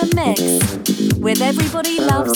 the mix with Everybody Loves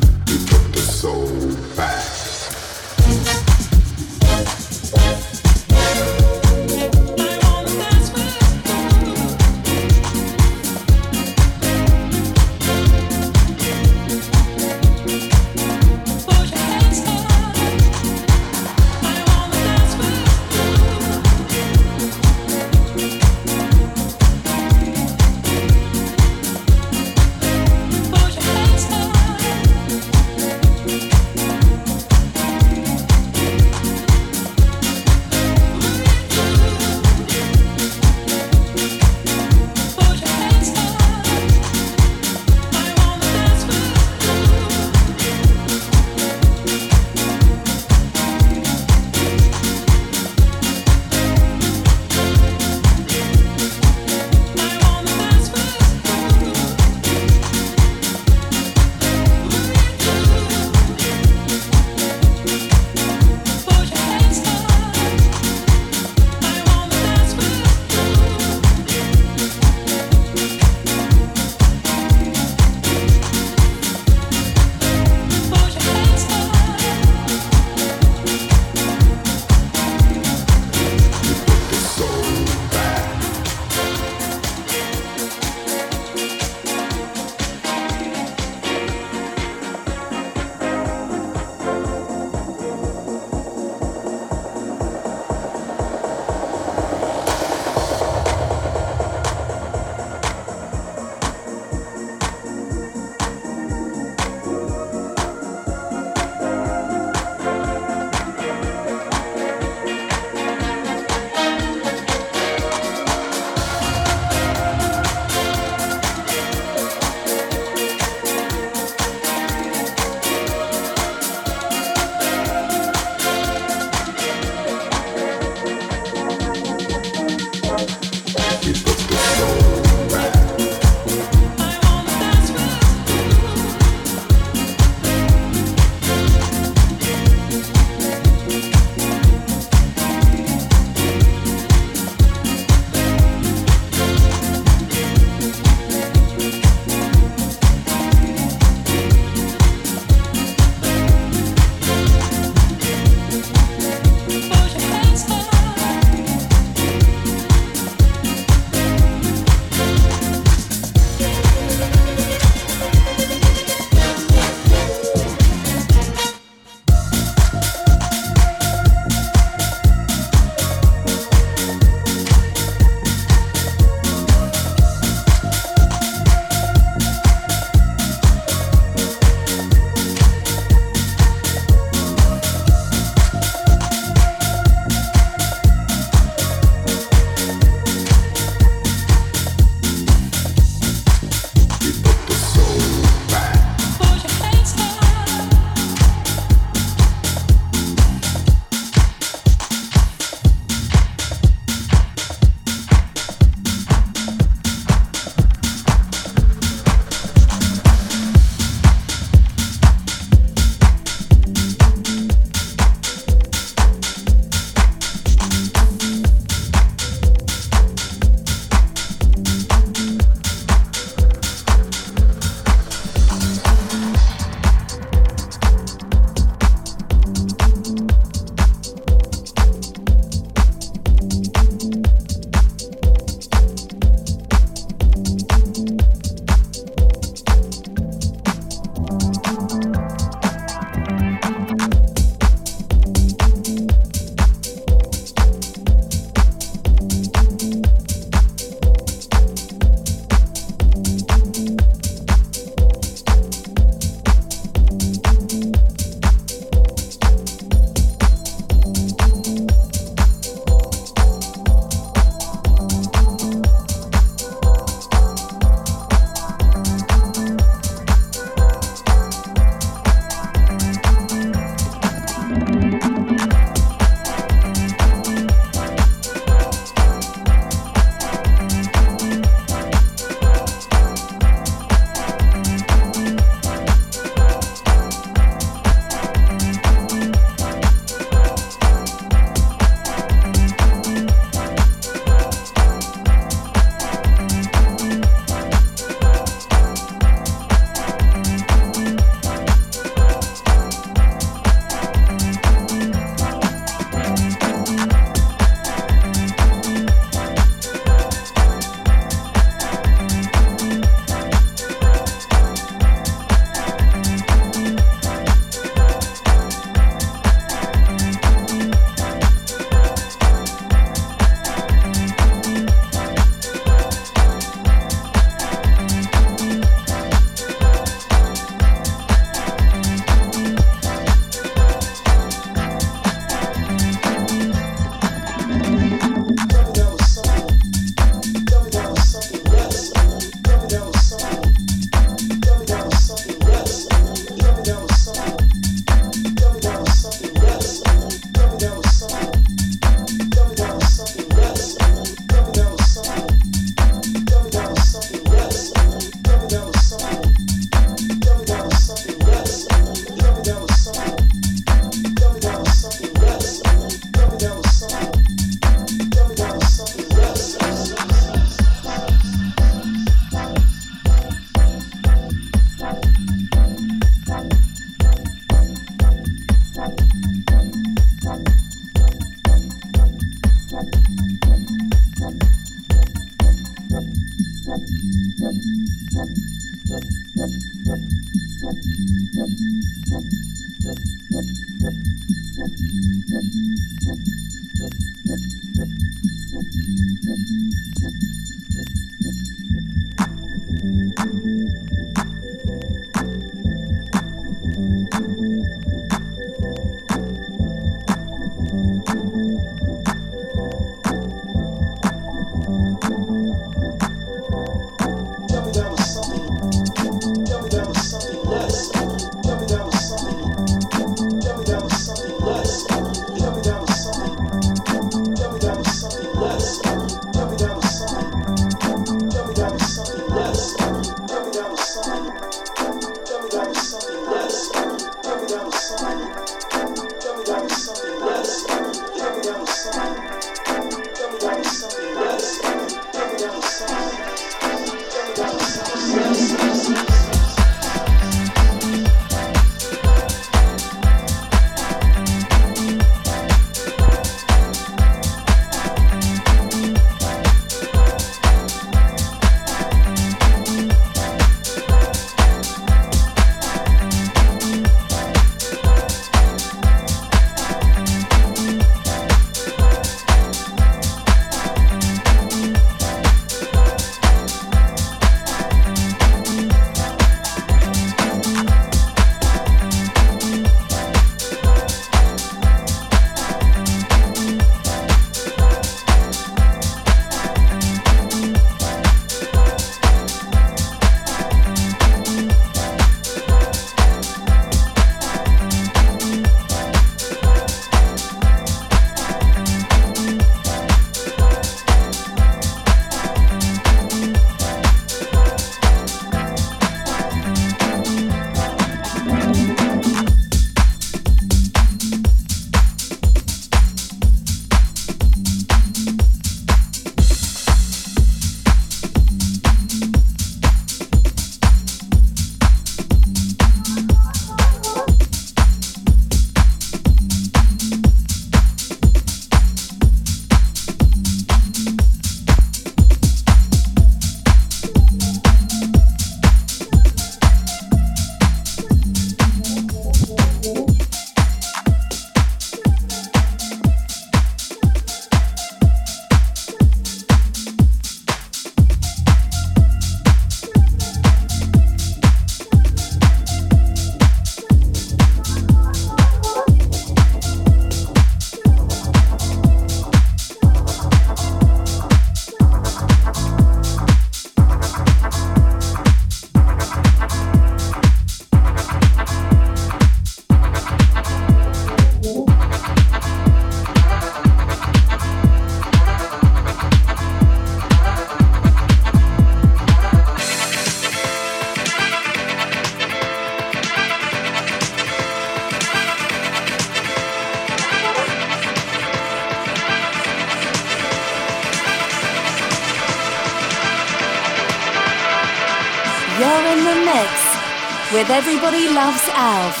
With Everybody Loves Alf.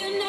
You know